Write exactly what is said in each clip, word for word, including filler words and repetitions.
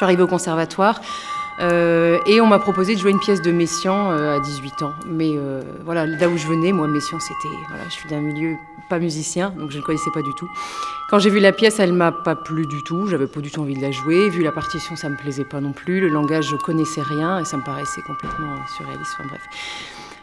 suis arrivée au conservatoire euh, et on m'a proposé de jouer une pièce de Messiaen euh, à dix-huit ans. Mais euh, voilà, là où je venais, moi, Messiaen, c'était... Voilà, je suis d'un milieu pas musicien, donc je ne connaissais pas du tout. Quand j'ai vu la pièce, elle ne m'a pas plu du tout. Je n'avais pas du tout envie de la jouer. Vu la partition, ça ne me plaisait pas non plus. Le langage, je ne connaissais rien et ça me paraissait complètement surréaliste. Enfin bref...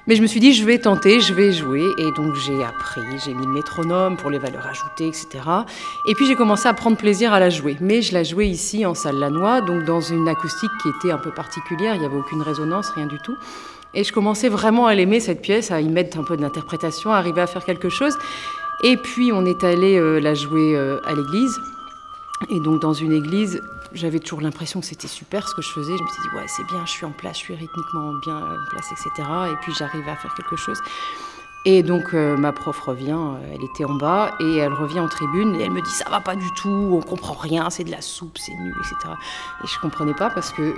Mais je me suis dit, je vais tenter, je vais jouer. Et donc, j'ai appris, j'ai mis le métronome pour les valeurs ajoutées, et cetera. Et puis, j'ai commencé à prendre plaisir à la jouer. Mais je la jouais ici, en salle Lanois, donc dans une acoustique qui était un peu particulière. Il n'y avait aucune résonance, rien du tout. Et je commençais vraiment à l'aimer, cette pièce, à y mettre un peu d'interprétation, à arriver à faire quelque chose. Et puis, on est allé euh, la jouer euh, à l'église. Et donc, dans une église... J'avais toujours l'impression que c'était super ce que je faisais. Je me suis dit, ouais, c'est bien, je suis en place, je suis rythmiquement bien en place, et cetera. Et puis j'arrive à faire quelque chose. Et donc euh, ma prof revient, elle était en bas, et elle revient en tribune, et elle me dit, ça va pas du tout, on comprend rien, c'est de la soupe, c'est nul, et cetera. Et je comprenais pas parce que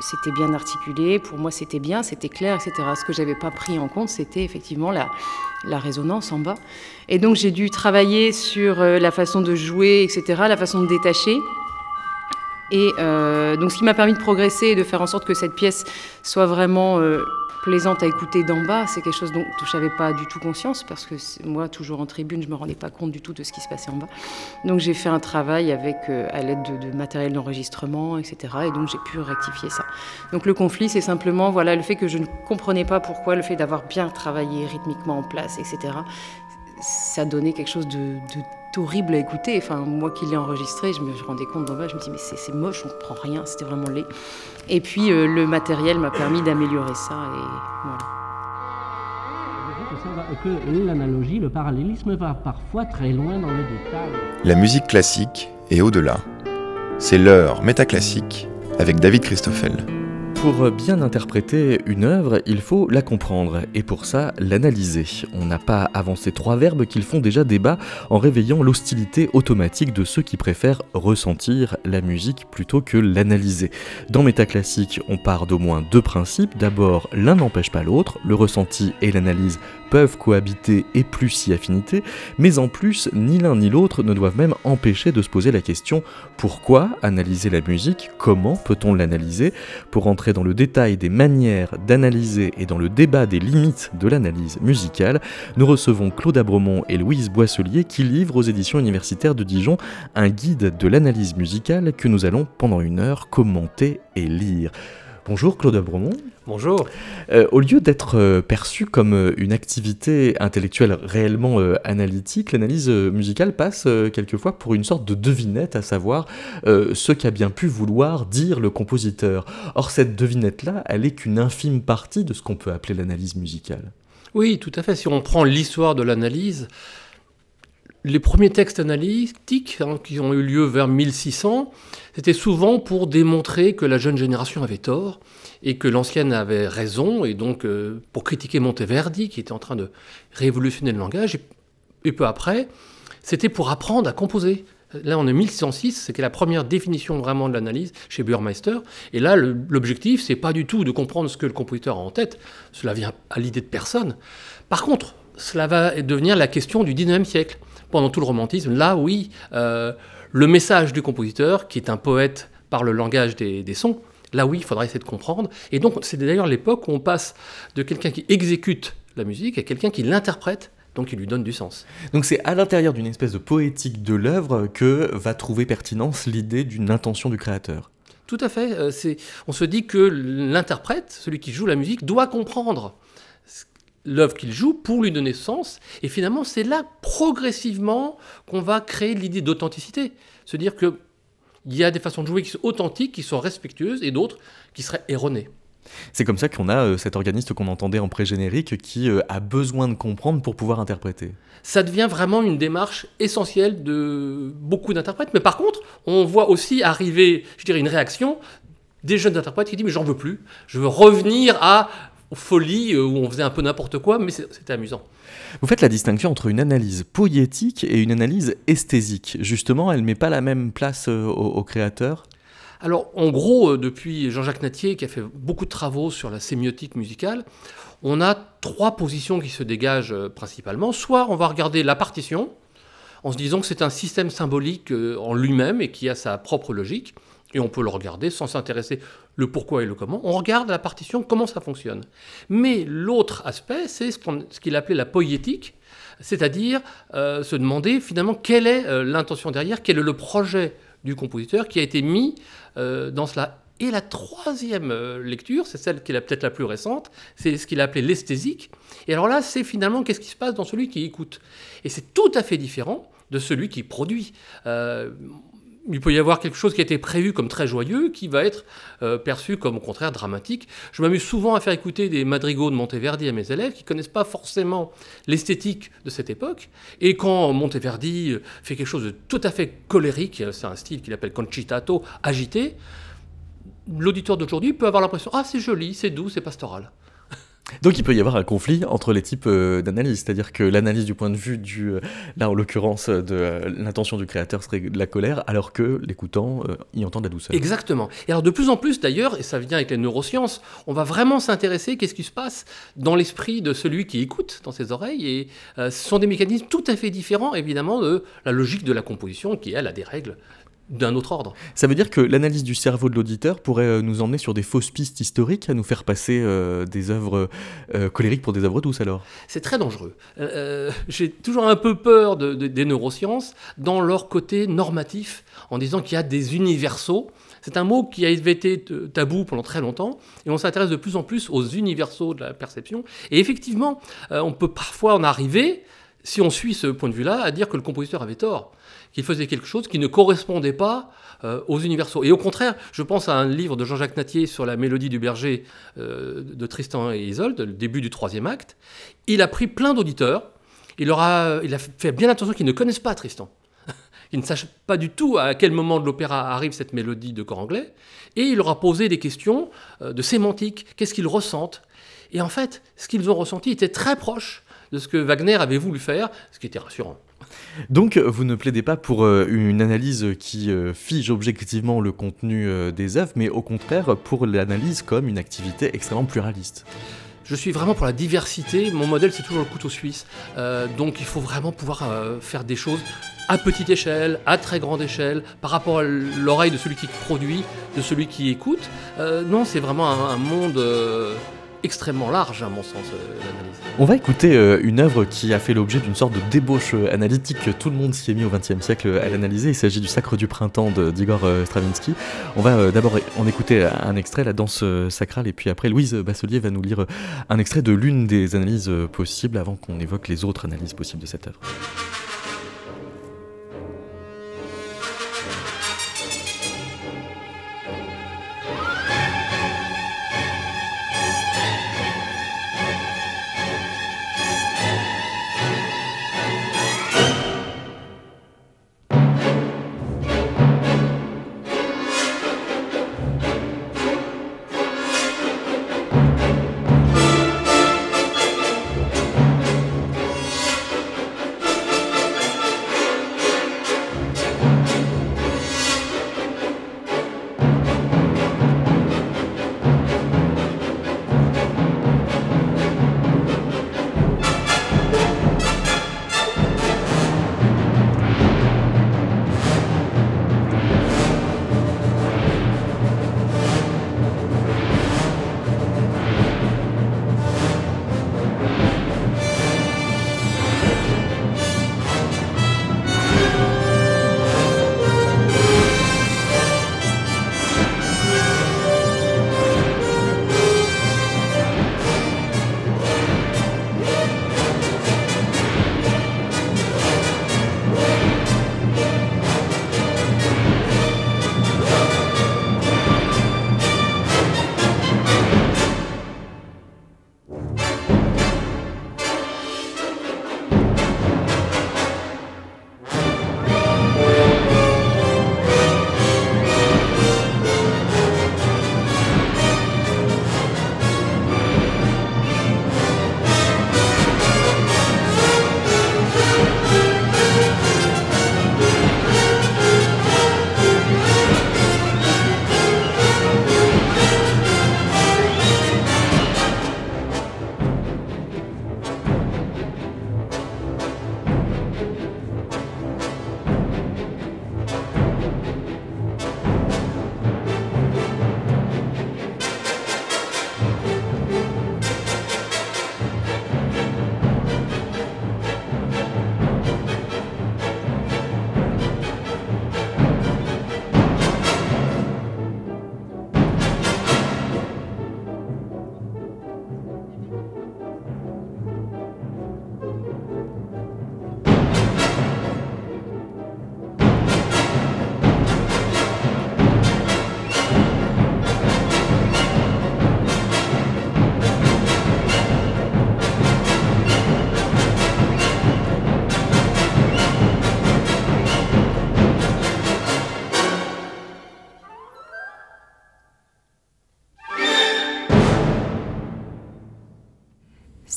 c'était bien articulé, pour moi c'était bien, c'était clair, et cetera. Ce que j'avais pas pris en compte, c'était effectivement la, la résonance en bas. Et donc j'ai dû travailler sur la façon de jouer, et cetera, la façon de détacher. Et euh, donc, ce qui m'a permis de progresser et de faire en sorte que cette pièce soit vraiment euh, plaisante à écouter d'en bas, c'est quelque chose dont je n'avais pas du tout conscience, parce que moi, toujours en tribune, je ne me rendais pas compte du tout de ce qui se passait en bas. Donc, j'ai fait un travail avec, euh, à l'aide de, de matériel d'enregistrement, et cetera. Et donc, j'ai pu rectifier ça. Donc, le conflit, c'est simplement voilà, le fait que je ne comprenais pas pourquoi, le fait d'avoir bien travaillé rythmiquement en place, et cetera, ça donnait quelque chose de... de horrible à écouter. Enfin, moi qui l'ai enregistré, je me rendais compte d'en bas, je me dis mais c'est, c'est moche, on ne comprend rien, c'était vraiment laid. Et puis euh, le matériel m'a permis d'améliorer ça et voilà. Que l'analogie, le parallélisme va parfois très loin dans le détail. La musique classique et au-delà, c'est l'heure métaclassique avec David Christoffel. Pour bien interpréter une œuvre, il faut la comprendre et pour ça, l'analyser. On n'a pas avancé trois verbes qu'ils font déjà débat en réveillant l'hostilité automatique de ceux qui préfèrent ressentir la musique plutôt que l'analyser. Dans Métaclassique, on part d'au moins deux principes. D'abord, l'un n'empêche pas l'autre, le ressenti et l'analyse peuvent cohabiter et plus s'y affiniter, mais en plus, ni l'un ni l'autre ne doivent même empêcher de se poser la question « Pourquoi analyser la musique ? Comment peut-on l'analyser ?» Pour entrer dans le détail des manières d'analyser et dans le débat des limites de l'analyse musicale, nous recevons Claude Abromont et Louise Boisselier qui livrent aux éditions universitaires de Dijon un guide de l'analyse musicale que nous allons pendant une heure commenter et lire. Bonjour Claude Abromont. Bonjour. Euh, au lieu d'être euh, perçue comme euh, une activité intellectuelle réellement euh, analytique, l'analyse euh, musicale passe euh, quelquefois pour une sorte de devinette, à savoir euh, ce qu'a bien pu vouloir dire le compositeur. Or cette devinette-là, elle n'est qu'une infime partie de ce qu'on peut appeler l'analyse musicale. Oui, tout à fait. Si on prend l'histoire de l'analyse, les premiers textes analytiques hein, qui ont eu lieu vers mille six cents, c'était souvent pour démontrer que la jeune génération avait tort et que l'ancienne avait raison, et donc euh, pour critiquer Monteverdi qui était en train de révolutionner le langage. Et, et peu après, c'était pour apprendre à composer. Là, on est mille six cent six, c'était la première définition vraiment de l'analyse chez Burmeister. Et là, le, l'objectif, c'est pas du tout de comprendre ce que le compositeur a en tête. Cela vient à l'idée de personne. Par contre, cela va devenir la question du dix-neuvième siècle. Pendant tout le romantisme, là, oui, euh, le message du compositeur, qui est un poète par le langage des, des sons, là, oui, il faudra essayer de comprendre. Et donc, c'est d'ailleurs l'époque où on passe de quelqu'un qui exécute la musique à quelqu'un qui l'interprète, donc il lui donne du sens. Donc c'est à l'intérieur d'une espèce de poétique de l'œuvre que va trouver pertinence l'idée d'une intention du créateur. Tout à fait. Euh, c'est, on se dit que l'interprète, celui qui joue la musique, doit comprendre l'œuvre qu'il joue pour lui donner sens. Et finalement, c'est là, progressivement, qu'on va créer l'idée d'authenticité. Se dire qu'il y a des façons de jouer qui sont authentiques, qui sont respectueuses, et d'autres qui seraient erronées. C'est comme ça qu'on a euh, cet organiste qu'on entendait en pré-générique qui euh, a besoin de comprendre pour pouvoir interpréter. Ça devient vraiment une démarche essentielle de beaucoup d'interprètes. Mais par contre, on voit aussi arriver, je dirais, une réaction des jeunes interprètes qui disent « mais j'en veux plus, je veux revenir à... » folie, où on faisait un peu n'importe quoi, mais c'était amusant. Vous faites la distinction entre une analyse poétique et une analyse esthésique. Justement, elle ne met pas la même place au, au créateur ? Alors, en gros, depuis Jean-Jacques Nattiez, qui a fait beaucoup de travaux sur la sémiotique musicale, on a trois positions qui se dégagent principalement. Soit on va regarder la partition, en se disant que c'est un système symbolique en lui-même et qui a sa propre logique. Et on peut le regarder sans s'intéresser le pourquoi et le comment. On regarde la partition, comment ça fonctionne. Mais l'autre aspect, c'est ce, qu'on, ce qu'il appelait la poétique, c'est-à-dire euh, se demander finalement quelle est euh, l'intention derrière, quel est le projet du compositeur qui a été mis euh, dans cela. Et la troisième lecture, c'est celle qui est peut-être la plus récente, c'est ce qu'il a appelé l'esthésique. Et alors là, c'est finalement qu'est-ce qui se passe dans celui qui écoute. Et c'est tout à fait différent de celui qui produit. Euh, il peut y avoir quelque chose qui a été prévu comme très joyeux, qui va être euh, perçu comme au contraire dramatique. Je m'amuse souvent à faire écouter des madrigaux de Monteverdi à mes élèves qui ne connaissent pas forcément l'esthétique de cette époque. Et quand Monteverdi fait quelque chose de tout à fait colérique, c'est un style qu'il appelle concitato, agité, l'auditeur d'aujourd'hui peut avoir l'impression « Ah, c'est joli, c'est doux, c'est pastoral ». Donc il peut y avoir un conflit entre les types d'analyse, c'est-à-dire que l'analyse du point de vue du, là en l'occurrence, de l'intention du créateur serait de la colère, alors que l'écoutant euh, y entend de la douceur. Exactement. Et alors de plus en plus d'ailleurs, et ça vient avec les neurosciences, on va vraiment s'intéresser à qu'est-ce qui se passe dans l'esprit de celui qui écoute dans ses oreilles, et euh, ce sont des mécanismes tout à fait différents évidemment de la logique de la composition qui elle a des règles d'un autre ordre. Ça veut dire que l'analyse du cerveau de l'auditeur pourrait nous emmener sur des fausses pistes historiques, à nous faire passer euh, des œuvres euh, colériques pour des œuvres douces alors ? C'est très dangereux. Euh, j'ai toujours un peu peur de, de, des neurosciences dans leur côté normatif, en disant qu'il y a des universaux. C'est un mot qui a été tabou pendant très longtemps, et on s'intéresse de plus en plus aux universaux de la perception. Et effectivement, euh, on peut parfois en arriver, si on suit ce point de vue-là, à dire que le compositeur avait tort, qu'il faisait quelque chose qui ne correspondait pas euh, aux universaux. Et au contraire, je pense à un livre de Jean-Jacques Nattiez sur la mélodie du berger euh, de Tristan et Isolde, le début du troisième acte. Il a pris plein d'auditeurs, il, leur a, il a fait bien attention qu'ils ne connaissent pas Tristan, qu'ils ne sachent pas du tout à quel moment de l'opéra arrive cette mélodie de cor anglais, et il leur a posé des questions euh, de sémantique, qu'est-ce qu'ils ressentent. Et en fait, ce qu'ils ont ressenti était très proche de ce que Wagner avait voulu faire, ce qui était rassurant. Donc, vous ne plaidez pas pour euh, une analyse qui euh, fige objectivement le contenu euh, des œuvres, mais au contraire pour l'analyse comme une activité extrêmement pluraliste. Je suis vraiment pour la diversité. Mon modèle, c'est toujours le couteau suisse. Euh, donc, il faut vraiment pouvoir euh, faire des choses à petite échelle, à très grande échelle, par rapport à l'oreille de celui qui produit, de celui qui écoute. Euh, non, c'est vraiment un, un monde... Euh, extrêmement large à mon sens, euh, l'analyse. On va écouter euh, une œuvre qui a fait l'objet d'une sorte de débauche euh, analytique. Tout le monde s'y est mis au XXe siècle euh, à l'analyser. Il s'agit du Sacre du printemps de, d'Igor euh, Stravinsky. On va euh, d'abord en écouter un extrait, la danse euh, sacrale, et puis après Louise Basselier va nous lire un extrait de l'une des analyses euh, possibles avant qu'on évoque les autres analyses possibles de cette œuvre.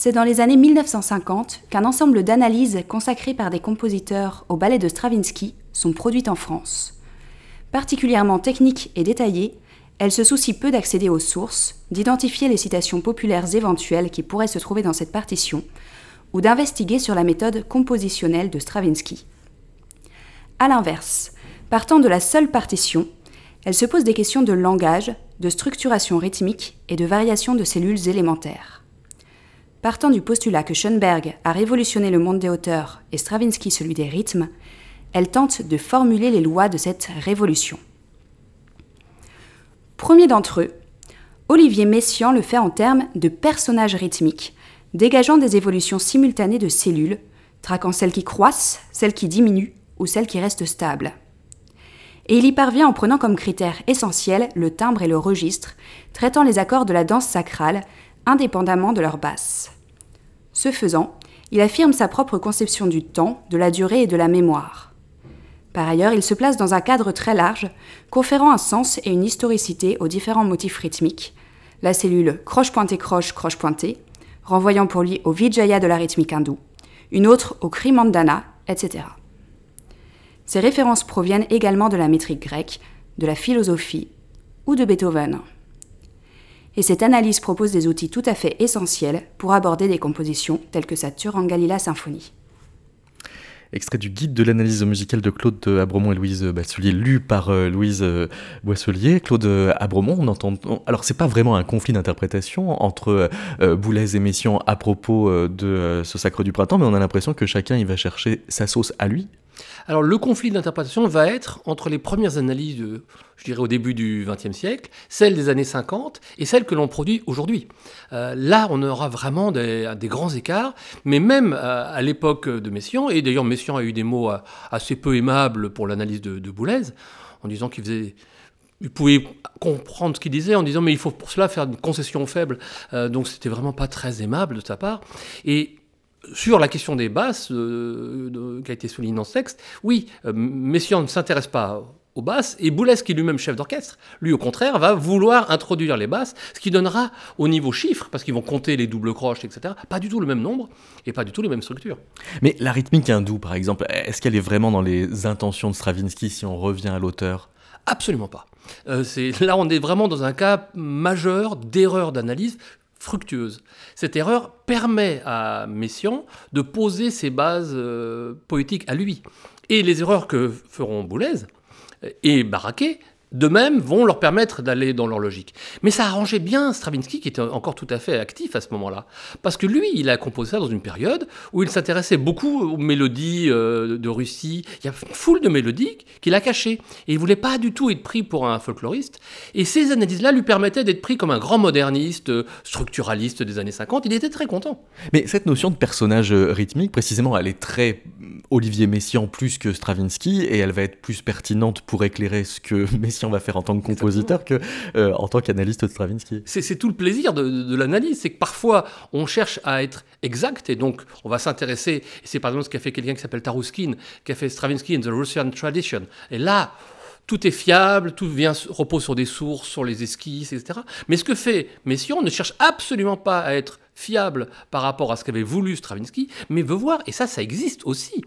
C'est dans les années mille neuf cent cinquante qu'un ensemble d'analyses consacrées par des compositeurs au ballet de Stravinsky sont produites en France. Particulièrement techniques et détaillées, elles se soucient peu d'accéder aux sources, d'identifier les citations populaires éventuelles qui pourraient se trouver dans cette partition, ou d'investiguer sur la méthode compositionnelle de Stravinsky. A l'inverse, partant de la seule partition, elle se pose des questions de langage, de structuration rythmique et de variation de cellules élémentaires. Partant du postulat que Schoenberg a révolutionné le monde des hauteurs et Stravinsky celui des rythmes, elle tente de formuler les lois de cette révolution. Premier d'entre eux, Olivier Messiaen le fait en termes de personnages rythmiques, dégageant des évolutions simultanées de cellules, traquant celles qui croissent, celles qui diminuent ou celles qui restent stables. Et il y parvient en prenant comme critères essentiels le timbre et le registre, traitant les accords de la danse sacrale, indépendamment de leur basse. Ce faisant, il affirme sa propre conception du temps, de la durée et de la mémoire. Par ailleurs, il se place dans un cadre très large, conférant un sens et une historicité aux différents motifs rythmiques, la cellule croche-pointée-croche, croche-pointée, renvoyant pour lui au Vijaya de la rythmique hindoue, une autre au Kri Mandana, et cetera. Ces références proviennent également de la métrique grecque, de la philosophie ou de Beethoven. Et cette analyse propose des outils tout à fait essentiels pour aborder des compositions telles que sa Turangalila Symphonie. Extrait du guide de l'analyse musicale de Claude Abromont et Louise Bassoulier, lu par Louise Boisselier. Claude Abromont, on entend. Alors, c'est pas vraiment un conflit d'interprétation entre euh, Boulez et Messiaen à propos euh, de euh, ce Sacre du printemps, mais on a l'impression que chacun il va chercher sa sauce à lui. Alors, le conflit d'interprétation va être entre les premières analyses, de, je dirais au début du vingtième siècle, celles des années cinquante et celles que l'on produit aujourd'hui. Euh, là, on aura vraiment des, des grands écarts, mais même euh, à l'époque de Messiaen, et d'ailleurs Messiaen a eu des mots euh, assez peu aimables pour l'analyse de, de Boulez, en disant qu'il faisait... Vous pouvez comprendre ce qu'il disait en disant « mais il faut pour cela faire une concession faible euh, ». Donc, c'était vraiment pas très aimable de sa part. Et... Sur la question des basses, euh, de, qui a été soulignée dans ce texte, oui, euh, Messiaen ne s'intéresse pas aux basses, et Boulez, qui est lui-même chef d'orchestre, lui, au contraire, va vouloir introduire les basses, ce qui donnera, au niveau chiffres, parce qu'ils vont compter les doubles croches, et cetera, pas du tout le même nombre, et pas du tout les mêmes structures. Mais la rythmique hindoue, par exemple, est-ce qu'elle est vraiment dans les intentions de Stravinsky, si on revient à l'auteur ? Absolument pas. Euh, c'est, là, on est vraiment dans un cas majeur d'erreur d'analyse, fructueuse. Cette erreur permet à Messiaen de poser ses bases euh, poétiques à lui. Et les erreurs que feront Boulez et Barraqué, de même, vont leur permettre d'aller dans leur logique. Mais ça arrangeait bien Stravinsky, qui était encore tout à fait actif à ce moment-là. Parce que lui, il a composé ça dans une période où il s'intéressait beaucoup aux mélodies euh, de Russie. Il y a une foule de mélodies qu'il a cachées. Et il ne voulait pas du tout être pris pour un folkloriste. Et ces analyses-là lui permettaient d'être pris comme un grand moderniste, euh, structuraliste des années cinquante. Il était très content. Mais cette notion de personnage rythmique, précisément, elle est très Olivier Messiaen plus que Stravinsky. Et elle va être plus pertinente pour éclairer ce que Messiaen on va faire en tant que compositeur qu'en euh, tant qu'analyste de Stravinsky. C'est, c'est tout le plaisir de, de, de l'analyse, c'est que parfois on cherche à être exact et donc on va s'intéresser, c'est par exemple ce qu'a fait quelqu'un qui s'appelle Taruskin, qui a fait Stravinsky in the Russian Tradition, et là tout est fiable, tout vient, repose sur des sources, sur les esquisses, et cetera. Mais ce que fait Messiaen ne cherche absolument pas à être fiable par rapport à ce qu'avait voulu Stravinsky, mais veut voir, et ça, ça existe aussi,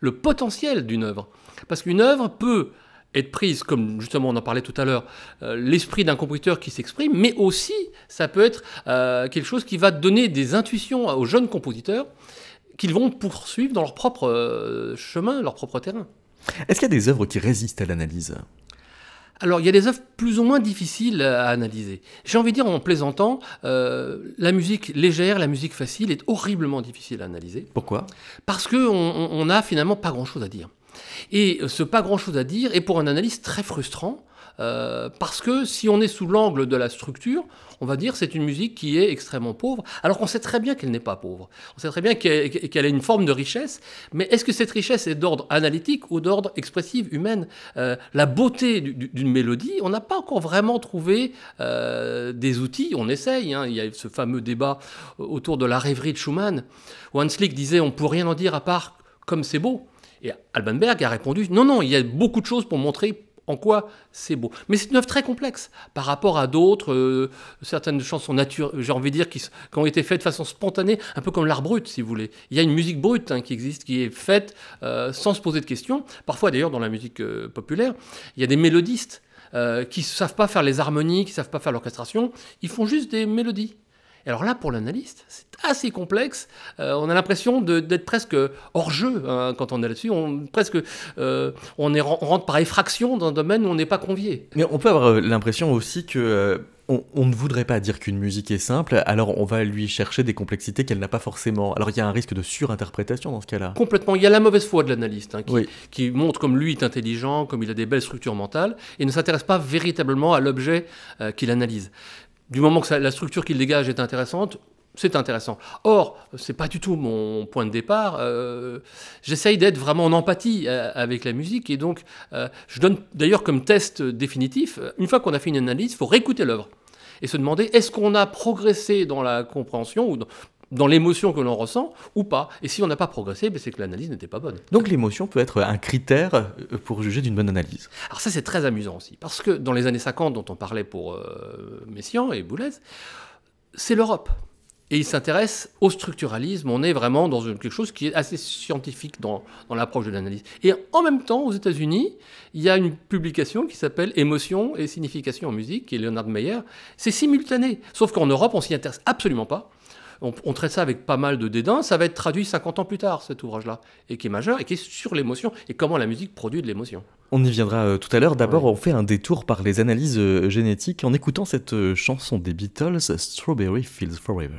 le potentiel d'une œuvre. Parce qu'une œuvre peut être prise, comme justement on en parlait tout à l'heure, euh, l'esprit d'un compositeur qui s'exprime, mais aussi ça peut être euh, quelque chose qui va donner des intuitions aux jeunes compositeurs qu'ils vont poursuivre dans leur propre euh, chemin, leur propre terrain. Est-ce qu'il y a des œuvres qui résistent à l'analyse ? Alors, il y a des œuvres plus ou moins difficiles à analyser. J'ai envie de dire, en plaisantant, euh, la musique légère, la musique facile est horriblement difficile à analyser. Pourquoi ? Parce qu'on n'a finalement pas grand-chose à dire. Et ce pas grand-chose à dire est pour un analyste très frustrant, euh, parce que si on est sous l'angle de la structure, on va dire que c'est une musique qui est extrêmement pauvre, alors qu'on sait très bien qu'elle n'est pas pauvre. On sait très bien qu'elle a une forme de richesse, mais est-ce que cette richesse est d'ordre analytique ou d'ordre expressif, humaine ? euh, La beauté du, d'une mélodie, on n'a pas encore vraiment trouvé euh, des outils, on essaye, hein. Il y a ce fameux débat autour de la rêverie de Schumann, où Hans Lick disait « on ne peut rien en dire à part comme c'est beau ». Et Alban Berg a répondu « Non, non, il y a beaucoup de choses pour montrer en quoi c'est beau. Mais c'est une œuvre très complexe par rapport à d'autres, euh, certaines chansons nature, j'ai envie de dire, qui, qui ont été faites de façon spontanée, un peu comme l'art brut, si vous voulez. Il y a une musique brute hein, qui existe, qui est faite euh, sans se poser de questions. Parfois, d'ailleurs, dans la musique euh, populaire, il y a des mélodistes euh, qui ne savent pas faire les harmonies, qui ne savent pas faire l'orchestration, ils font juste des mélodies. Alors là, pour l'analyste, c'est assez complexe. Euh, on a l'impression de, d'être presque hors jeu hein, quand on est là-dessus. On, presque, euh, on, est, on rentre par effraction dans un domaine où on n'est pas convié. Mais on peut avoir l'impression aussi que... Euh... On, on ne voudrait pas dire qu'une musique est simple, alors on va lui chercher des complexités qu'elle n'a pas forcément. Alors il y a un risque de surinterprétation dans ce cas-là. Complètement, il y a la mauvaise foi de l'analyste, hein, qui, oui. qui montre comme lui est intelligent, comme il a des belles structures mentales, et ne s'intéresse pas véritablement à l'objet euh, qu'il analyse. Du moment que ça, la structure qu'il dégage est intéressante, c'est intéressant. Or, c'est pas du tout mon point de départ. Euh, j'essaye d'être vraiment en empathie euh, avec la musique, et donc euh, je donne d'ailleurs comme test définitif, une fois qu'on a fait une analyse, il faut réécouter l'œuvre. Et se demander, est-ce qu'on a progressé dans la compréhension ou dans, dans l'émotion que l'on ressent ou pas ? Et si on n'a pas progressé, ben c'est que l'analyse n'était pas bonne. Donc l'émotion peut être un critère pour juger d'une bonne analyse. Alors ça, c'est très amusant aussi, parce que dans les années cinquante, dont on parlait pour euh, Messiaen et Boulez, c'est l'Europe. Et il s'intéresse au structuralisme. On est vraiment dans quelque chose qui est assez scientifique dans, dans l'approche de l'analyse. Et en même temps, aux États-Unis, il y a une publication qui s'appelle « Émotion et signification en musique » qui est Léonard Meyer. C'est simultané. Sauf qu'en Europe, on ne s'y intéresse absolument pas. On, on traite ça avec pas mal de dédain. Ça va être traduit cinquante ans plus tard, cet ouvrage-là, et qui est majeur, et qui est sur l'émotion, et comment la musique produit de l'émotion. On y viendra euh, tout à l'heure. D'abord, ouais. on fait un détour par les analyses euh, génétiques en écoutant cette euh, chanson des Beatles, « Strawberry Fields Forever ».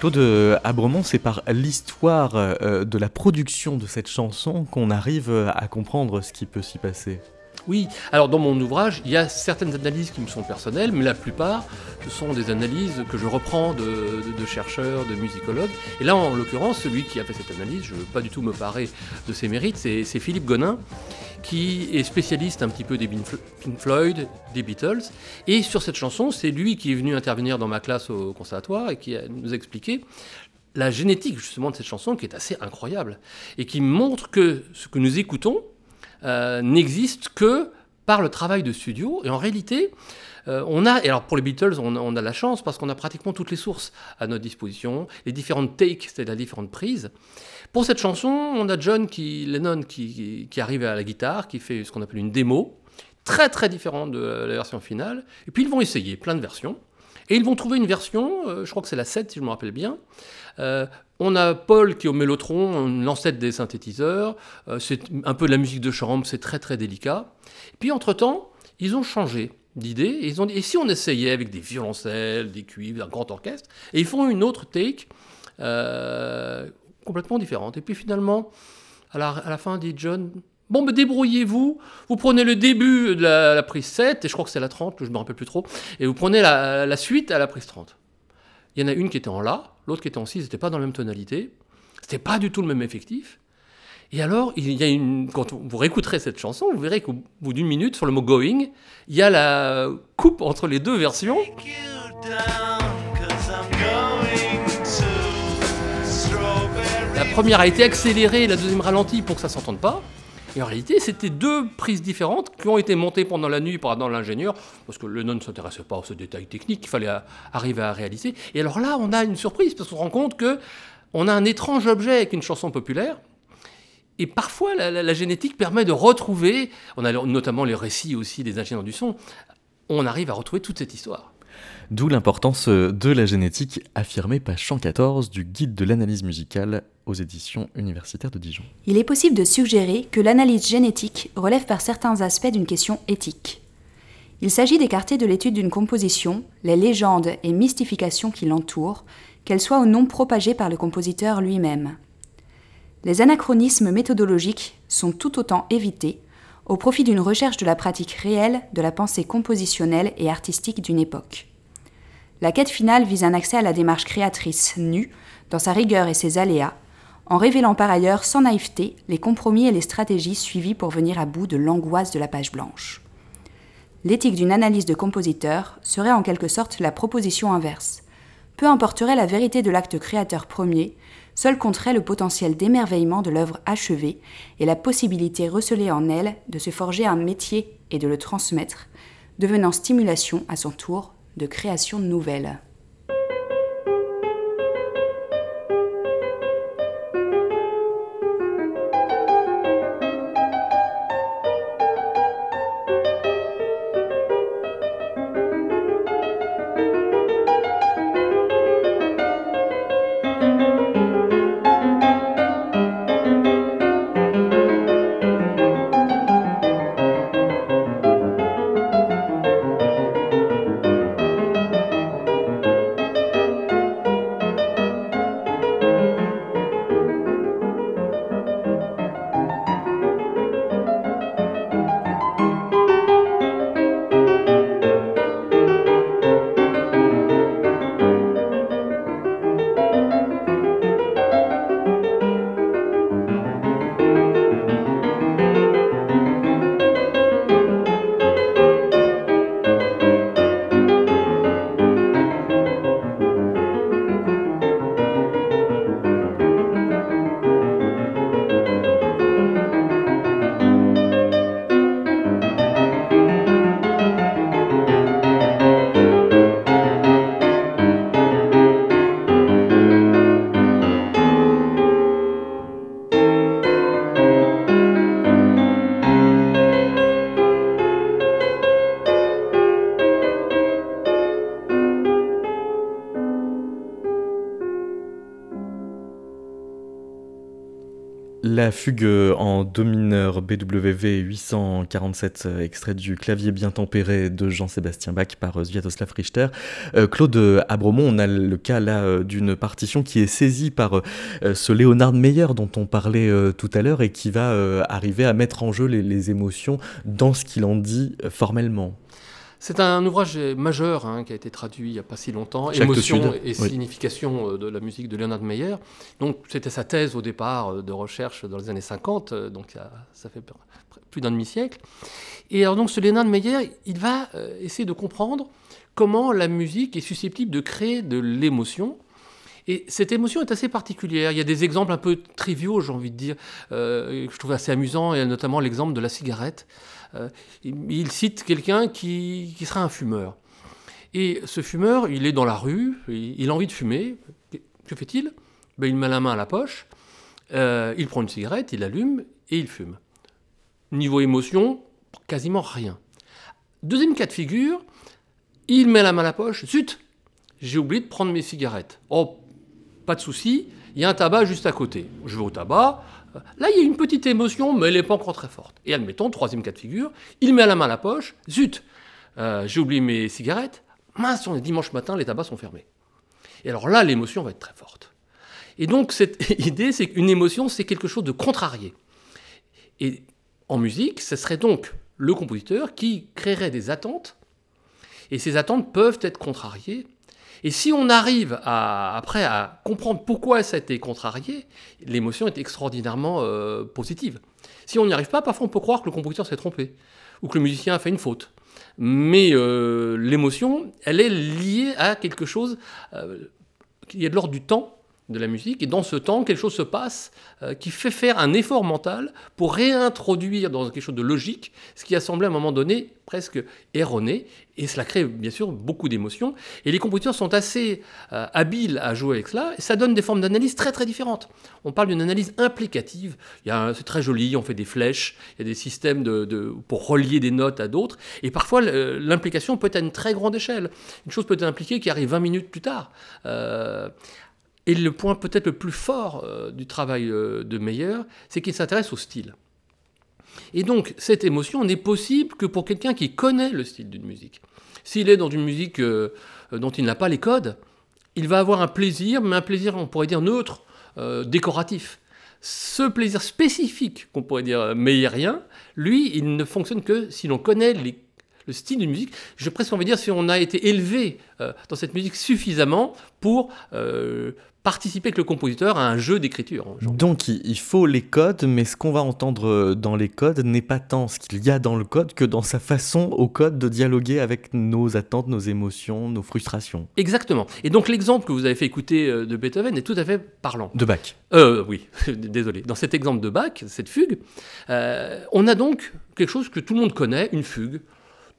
Claude Abromont, c'est par l'histoire de la production de cette chanson qu'on arrive à comprendre ce qui peut s'y passer. Oui, alors dans mon ouvrage, il y a certaines analyses qui me sont personnelles, mais la plupart, ce sont des analyses que je reprends de, de, de chercheurs, de musicologues. Et là, en l'occurrence, celui qui a fait cette analyse, je ne veux pas du tout me parer de ses mérites, c'est, c'est Philippe Gonin, qui est spécialiste un petit peu des Pink Floyd, des Beatles. Et sur cette chanson, c'est lui qui est venu intervenir dans ma classe au conservatoire et qui nous a expliqué la génétique justement de cette chanson, qui est assez incroyable, et qui montre que ce que nous écoutons, Euh, n'existe que par le travail de studio. Et en réalité, euh, on a, et alors pour les Beatles, on, on a la chance parce qu'on a pratiquement toutes les sources à notre disposition, les différentes takes, c'est-à-dire les différentes prises. Pour cette chanson, on a John qui, Lennon qui, qui, qui arrive à la guitare, qui fait ce qu'on appelle une démo, très très différente de la version finale. Et puis ils vont essayer plein de versions. Et ils vont trouver une version, euh, je crois que c'est la sept si je me rappelle bien. Euh, on a Paul qui est au Mélotron, l'ancêtre des synthétiseurs. Euh, c'est un peu de la musique de chambre, c'est très très délicat. Et puis entre-temps, ils ont changé d'idée. Et, ils ont dit, et si on essayait avec des violoncelles, des cuivres, un grand orchestre. Et ils font une autre take euh, complètement différente. Et puis finalement, à la, à la fin, dit John... Bon, mais débrouillez-vous, vous prenez le début de la, la prise sept, et je crois que c'est la trente, je ne me rappelle plus trop, et vous prenez la, la suite à la prise trente. Il y en a une qui était en La, l'autre qui était en Si, ils n'étaient pas dans la même tonalité, c'était pas du tout le même effectif. Et alors, il y a une, quand vous réécouterez cette chanson, vous verrez qu'au bout d'une minute, sur le mot « going », il y a la coupe entre les deux versions. La première a été accélérée, la deuxième ralentie pour que ça ne s'entende pas. Et en réalité, c'était deux prises différentes qui ont été montées pendant la nuit par l'ingénieur, parce que Lennon ne s'intéressait pas à ce détail technique qu'il fallait arriver à réaliser. Et alors là, on a une surprise, parce qu'on se rend compte qu'on a un étrange objet avec une chanson populaire, et parfois la, la, la génétique permet de retrouver, on a notamment les récits aussi des ingénieurs du son, on arrive à retrouver toute cette histoire. D'où l'importance de la génétique affirmée page cent quatorze du guide de l'analyse musicale aux éditions universitaires de Dijon. Il est possible de suggérer que l'analyse génétique relève par certains aspects d'une question éthique. Il s'agit d'écarter de l'étude d'une composition les légendes et mystifications qui l'entourent, qu'elles soient ou non propagées par le compositeur lui-même. Les anachronismes méthodologiques sont tout autant évités au profit d'une recherche de la pratique réelle de la pensée compositionnelle et artistique d'une époque. La quête finale vise un accès à la démarche créatrice nue, dans sa rigueur et ses aléas, en révélant par ailleurs sans naïveté les compromis et les stratégies suivies pour venir à bout de l'angoisse de la page blanche. L'éthique d'une analyse de compositeur serait en quelque sorte la proposition inverse. Peu importerait la vérité de l'acte créateur premier, seul compterait le potentiel d'émerveillement de l'œuvre achevée et la possibilité recelée en elle de se forger un métier et de le transmettre, devenant stimulation à son tour de création nouvelle. La fugue en do mineur B W V huit cent quarante-sept, extrait du Clavier bien tempéré de Jean-Sébastien Bach par Zviatoslav Richter. Euh, Claude Abromont, on a le cas là d'une partition qui est saisie par euh, ce Léonard Meyer dont on parlait euh, tout à l'heure et qui va euh, arriver à mettre en jeu les, les émotions dans ce qu'il en dit euh, formellement. C'est un ouvrage majeur hein, qui a été traduit il n'y a pas si longtemps, Jacques Émotion et oui. signification de la musique de Léonard Meyer. Donc c'était sa thèse au départ de recherche dans les années cinquante, donc ça, ça fait plus d'un demi-siècle. Et alors donc ce Léonard Meyer, il va essayer de comprendre comment la musique est susceptible de créer de l'émotion. Et cette émotion est assez particulière. Il y a des exemples un peu triviaux, j'ai envie de dire, euh, que je trouve assez amusants, et notamment l'exemple de la cigarette. Euh, il cite quelqu'un qui, qui sera un fumeur. Et ce fumeur, il est dans la rue, il, il a envie de fumer. Que fait-il ? Ben, il met la main à la poche, euh, il prend une cigarette, il l'allume et il fume. Niveau émotion, quasiment rien. Deuxième cas de figure, il met la main à la poche, zut, j'ai oublié de prendre mes cigarettes. Oh, pas de souci, il y a un tabac juste à côté. Je vais au tabac. Là, il y a une petite émotion, mais elle n'est pas encore très forte. Et admettons, troisième cas de figure, il met la main à la poche. Zut, euh, j'ai oublié mes cigarettes. Mince, on est dimanche matin, les tabacs sont fermés. Et alors là, l'émotion va être très forte. Et donc, cette idée, c'est qu'une émotion, c'est quelque chose de contrarié. Et en musique, ce serait donc le compositeur qui créerait des attentes. Et ces attentes peuvent être contrariées. Et si on arrive à, après à comprendre pourquoi ça a été contrarié, l'émotion est extraordinairement euh, positive. Si on n'y arrive pas, parfois on peut croire que le compositeur s'est trompé ou que le musicien a fait une faute. Mais euh, l'émotion, elle est liée à quelque chose euh, qui est de l'ordre du temps de la musique. Et dans ce temps, quelque chose se passe euh, qui fait faire un effort mental pour réintroduire dans quelque chose de logique ce qui a semblé à un moment donné presque erroné. Et cela crée bien sûr beaucoup d'émotions. Et les compositeurs sont assez euh, habiles à jouer avec cela. Et ça donne des formes d'analyse très très différentes. On parle d'une analyse implicative. Il y a un, c'est très joli, on fait des flèches, il y a des systèmes de, de, pour relier des notes à d'autres. Et parfois l'implication peut être à une très grande échelle. Une chose peut être impliquée qui arrive vingt minutes plus tard. Euh, Et le point peut-être le plus fort euh, du travail euh, de Meyer, c'est qu'il s'intéresse au style. Et donc, cette émotion n'est possible que pour quelqu'un qui connaît le style d'une musique. S'il est dans une musique euh, dont il n'a pas les codes, il va avoir un plaisir, mais un plaisir, on pourrait dire, neutre, euh, décoratif. Ce plaisir spécifique, qu'on pourrait dire meyerien, lui, il ne fonctionne que si l'on connaît les le style d'une musique, j'ai presque envie de dire si on a été élevé euh, dans cette musique suffisamment pour euh, participer avec le compositeur à un jeu d'écriture. Hein, Donc il faut les codes, mais ce qu'on va entendre dans les codes n'est pas tant ce qu'il y a dans le code que dans sa façon au code de dialoguer avec nos attentes, nos émotions, nos frustrations. Exactement. Et donc l'exemple que vous avez fait écouter de Beethoven est tout à fait parlant. De Bach. Euh, oui, désolé. Dans cet exemple de Bach, cette fugue, euh, on a donc quelque chose que tout le monde connaît, une fugue.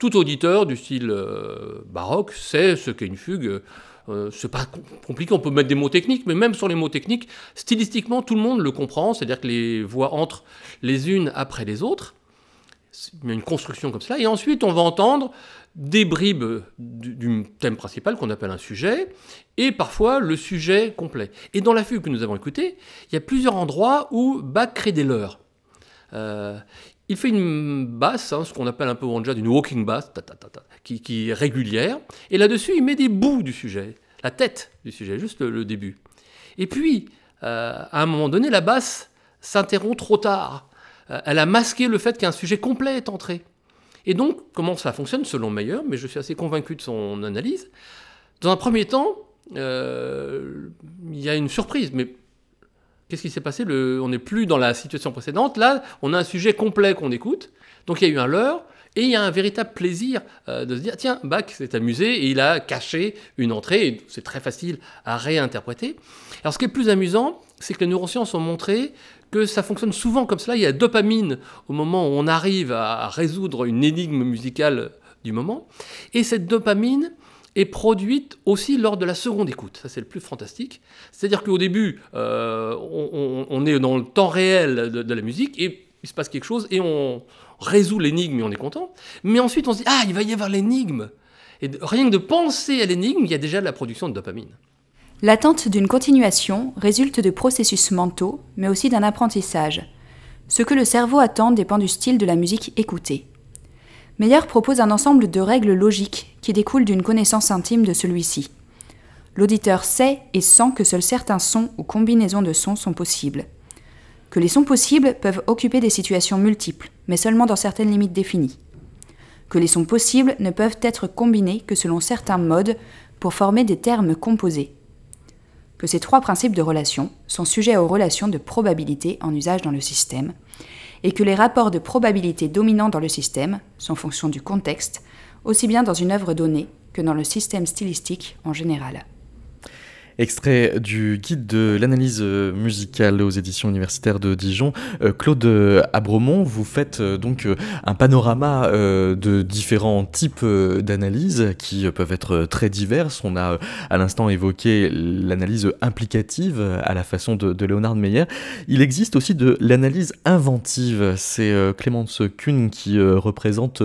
Tout auditeur du style euh, baroque sait ce qu'est une fugue. Euh, c'est pas compliqué, on peut mettre des mots techniques, mais même sur les mots techniques, stylistiquement, tout le monde le comprend. C'est-à-dire que les voix entrent les unes après les autres. Il y a une construction comme cela. Et ensuite, on va entendre des bribes du, du thème principal qu'on appelle un sujet, et parfois le sujet complet. Et dans la fugue que nous avons écoutée, il y a plusieurs endroits où Bach crée des leurres. Euh, Il fait une basse, hein, ce qu'on appelle un peu déjà une walking bass, ta, ta, ta, ta, qui, qui est régulière. Et là-dessus, il met des bouts du sujet, la tête du sujet, juste le, le début. Et puis, euh, à un moment donné, la basse s'interrompt trop tard. Euh, elle a masqué le fait qu'un sujet complet est entré. Et donc, comment ça fonctionne selon Meyer, mais je suis assez convaincu de son analyse. Dans un premier temps, euh, il y a une surprise, mais... Qu'est-ce qui s'est passé ? Le, on n'est plus dans la situation précédente. Là, on a un sujet complet qu'on écoute. Donc, il y a eu un leurre et il y a un véritable plaisir euh, de se dire « Tiens, Bach s'est amusé et il a caché une entrée. » Et c'est très facile à réinterpréter. Alors, ce qui est plus amusant, c'est que les neurosciences ont montré que ça fonctionne souvent comme cela. Il y a la dopamine au moment où on arrive à résoudre une énigme musicale du moment. Et cette dopamine... est produite aussi lors de la seconde écoute. Ça, c'est le plus fantastique. C'est-à-dire qu'au début, euh, on, on, on est dans le temps réel de, de la musique et il se passe quelque chose et on résout l'énigme et on est content. Mais ensuite, on se dit « Ah, il va y avoir l'énigme !» Et rien que de penser à l'énigme, il y a déjà de la production de dopamine. L'attente d'une continuation résulte de processus mentaux, mais aussi d'un apprentissage. Ce que le cerveau attend dépend du style de la musique écoutée. Meyer propose un ensemble de règles logiques qui découlent d'une connaissance intime de celui-ci. L'auditeur sait et sent que seuls certains sons ou combinaisons de sons sont possibles. Que les sons possibles peuvent occuper des situations multiples, mais seulement dans certaines limites définies. Que les sons possibles ne peuvent être combinés que selon certains modes pour former des termes composés. Que ces trois principes de relation sont sujets aux relations de probabilité en usage dans le système, et que les rapports de probabilité dominants dans le système sont fonction du contexte, aussi bien dans une œuvre donnée que dans le système stylistique en général. Extrait du guide de l'analyse musicale aux éditions universitaires de Dijon. Claude Abromont, vous faites donc un panorama de différents types d'analyses qui peuvent être très diverses. On a à l'instant évoqué l'analyse implicative à la façon de, de Léonard Meyer. Il existe aussi de l'analyse inventive. C'est Clemens Kuhn qui représente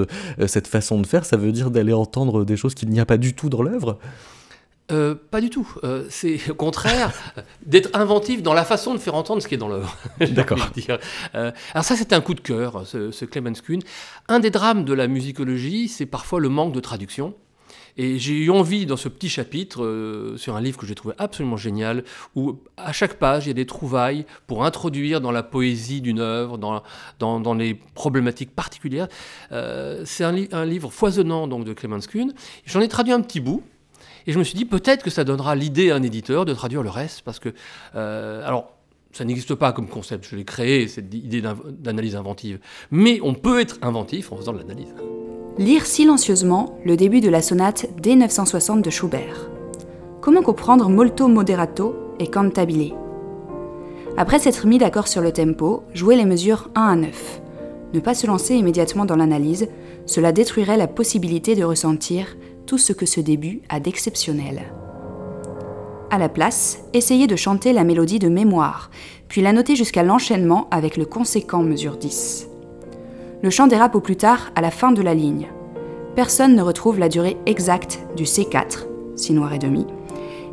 cette façon de faire. Ça veut dire d'aller entendre des choses qu'il n'y a pas du tout dans l'œuvre ? Euh, pas du tout. Euh, c'est au contraire d'être inventif dans la façon de faire entendre ce qui est dans l'œuvre. D'accord. Dire. Euh, alors ça, c'était un coup de cœur, ce, ce Clemens Kuhn. Un des drames de la musicologie, c'est parfois le manque de traduction. Et j'ai eu envie, dans ce petit chapitre, euh, sur un livre que j'ai trouvé absolument génial, où à chaque page, il y a des trouvailles pour introduire dans la poésie d'une œuvre, dans, dans, dans les problématiques particulières. Euh, c'est un, li- un livre foisonnant donc, de Clemens Kuhn. J'en ai traduit un petit bout. Et je me suis dit, peut-être que ça donnera l'idée à un éditeur de traduire le reste, parce que... Euh, alors, ça n'existe pas comme concept, je l'ai créé, cette idée d'analyse inventive. Mais on peut être inventif en faisant de l'analyse. Lire silencieusement le début de la sonate D neuf cent soixante de Schubert. Comment comprendre molto moderato et cantabile ? Après s'être mis d'accord sur le tempo, jouer les mesures un à neuf. Ne pas se lancer immédiatement dans l'analyse, cela détruirait la possibilité de ressentir tout ce que ce début a d'exceptionnel. À la place, essayez de chanter la mélodie de mémoire, puis la noter jusqu'à l'enchaînement avec le conséquent mesure dix. Le chant dérape au plus tard à la fin de la ligne. Personne ne retrouve la durée exacte du C quatre, si noir et demi,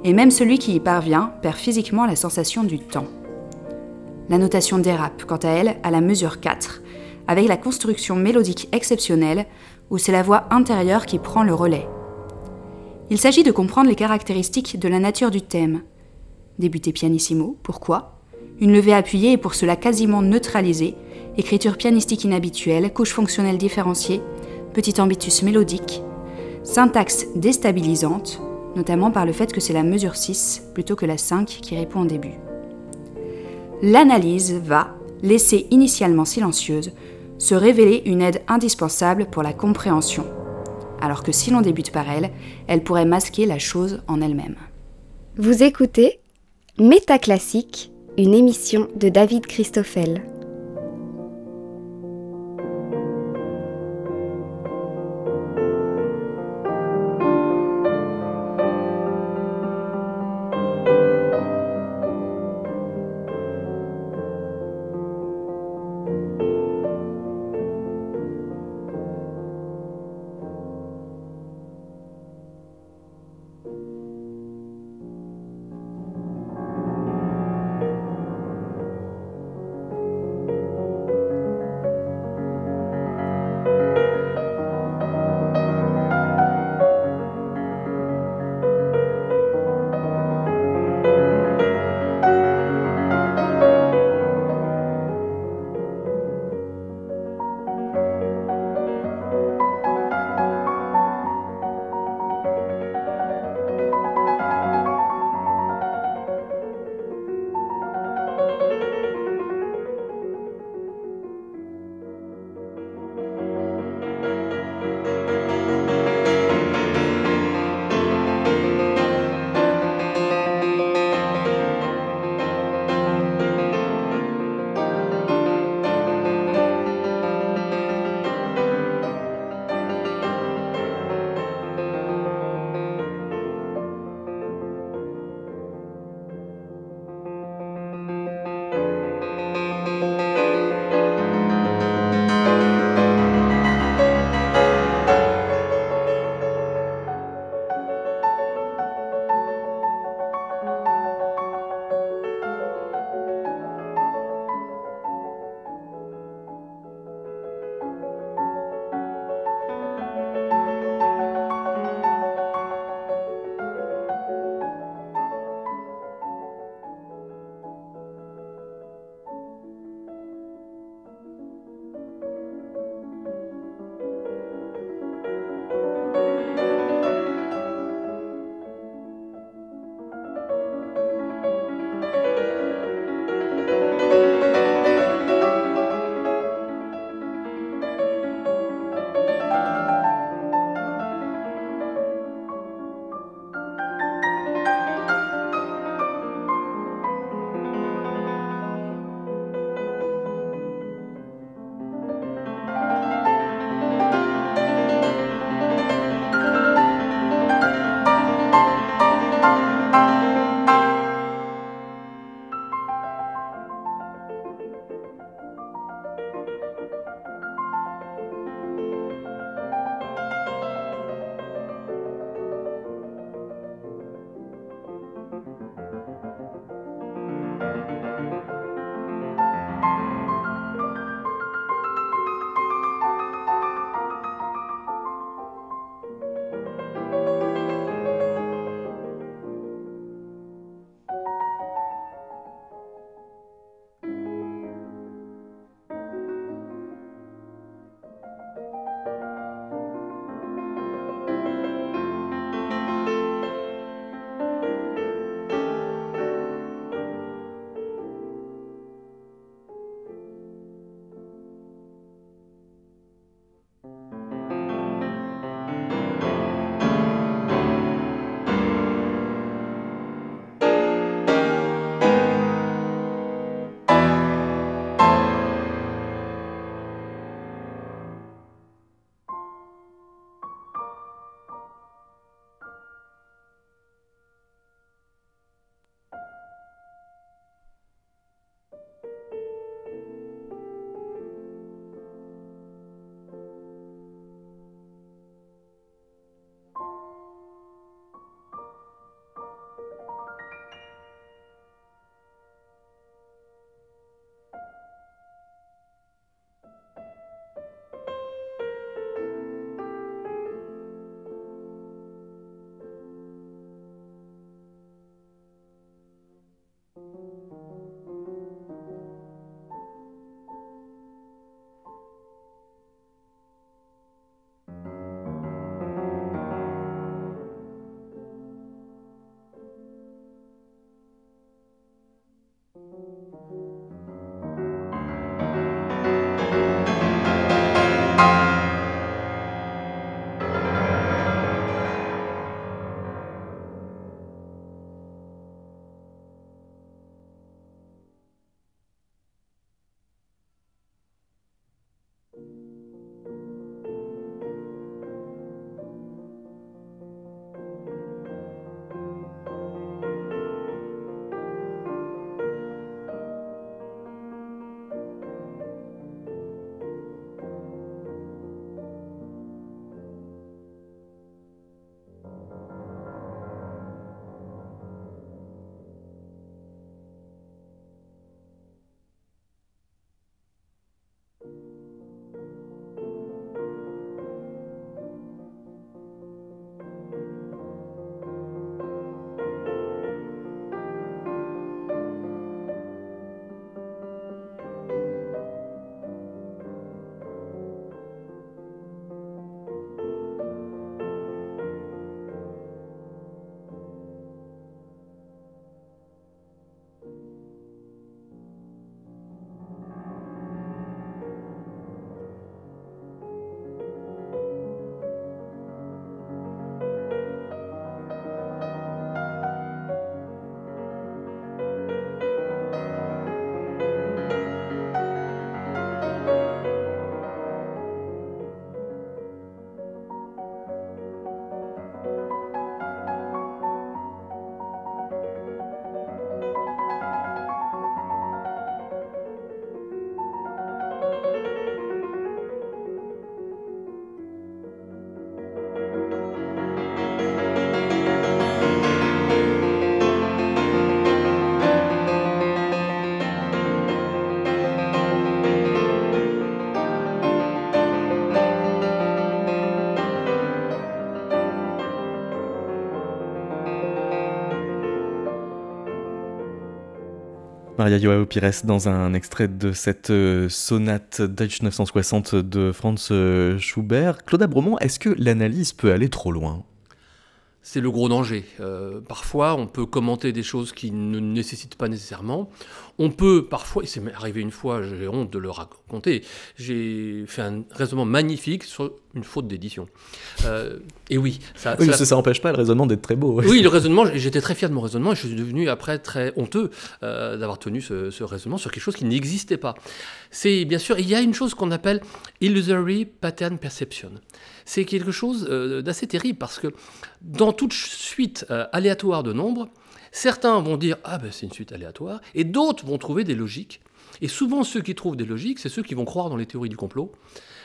et même celui qui y parvient perd physiquement la sensation du temps. La notation dérape, quant à elle, à la mesure quatre, avec la construction mélodique exceptionnelle où c'est la voix intérieure qui prend le relais. Il s'agit de comprendre les caractéristiques de la nature du thème. Débuter pianissimo, pourquoi ? Une levée appuyée et pour cela quasiment neutralisée, écriture pianistique inhabituelle, couche fonctionnelle différenciée, petit ambitus mélodique, syntaxe déstabilisante, notamment par le fait que c'est la mesure six plutôt que la cinq qui répond au début. L'analyse va, laissée initialement silencieuse, se révéler une aide indispensable pour la compréhension, alors que si l'on débute par elle, elle pourrait masquer la chose en elle-même. Vous écoutez Métaclassique, une émission de David Christoffel. Maria Joao Pires dans un extrait de cette sonate Deutsch neuf cent soixante de Franz Schubert. Claude Abromont, est-ce que l'analyse peut aller trop loin ? C'est le gros danger. Euh, parfois, on peut commenter des choses qui ne nécessitent pas nécessairement. On peut parfois, et c'est arrivé une fois, j'ai honte de le raconter, j'ai fait un raisonnement magnifique sur une faute d'édition. Euh, et oui, ça oui, ça n'empêche pas le raisonnement d'être très beau. Oui, oui, le raisonnement, j'étais très fier de mon raisonnement et je suis devenu après très honteux euh, d'avoir tenu ce, ce raisonnement sur quelque chose qui n'existait pas. C'est bien sûr, il y a une chose qu'on appelle illusory pattern perception. C'est quelque chose euh, d'assez terrible parce que dans toute suite euh, aléatoire de nombres, certains vont dire « Ah ben c'est une suite aléatoire » et d'autres vont trouver des logiques. Et souvent ceux qui trouvent des logiques, c'est ceux qui vont croire dans les théories du complot.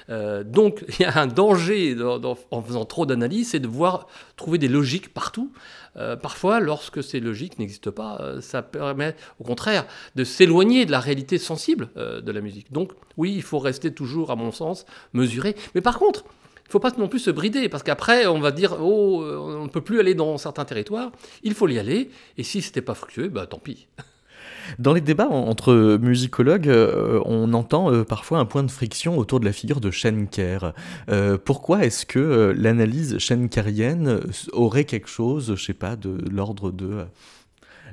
Euh, donc il y a un danger dans, dans, en faisant trop d'analyse, c'est de voir trouver des logiques partout. Euh, parfois, lorsque ces logiques n'existent pas, euh, ça permet au contraire de s'éloigner de la réalité sensible euh, de la musique. Donc oui, il faut rester toujours, à mon sens, mesuré. Mais par contre, il ne faut pas non plus se brider, parce qu'après, on va dire « Oh, on ne peut plus aller dans certains territoires, il faut y aller, et si ce n'était pas fructueux, bah, tant pis ». Dans les débats entre musicologues, on entend parfois un point de friction autour de la figure de Schenker. Euh, pourquoi est-ce que l'analyse schenkerienne aurait quelque chose, je ne sais pas, de l'ordre de...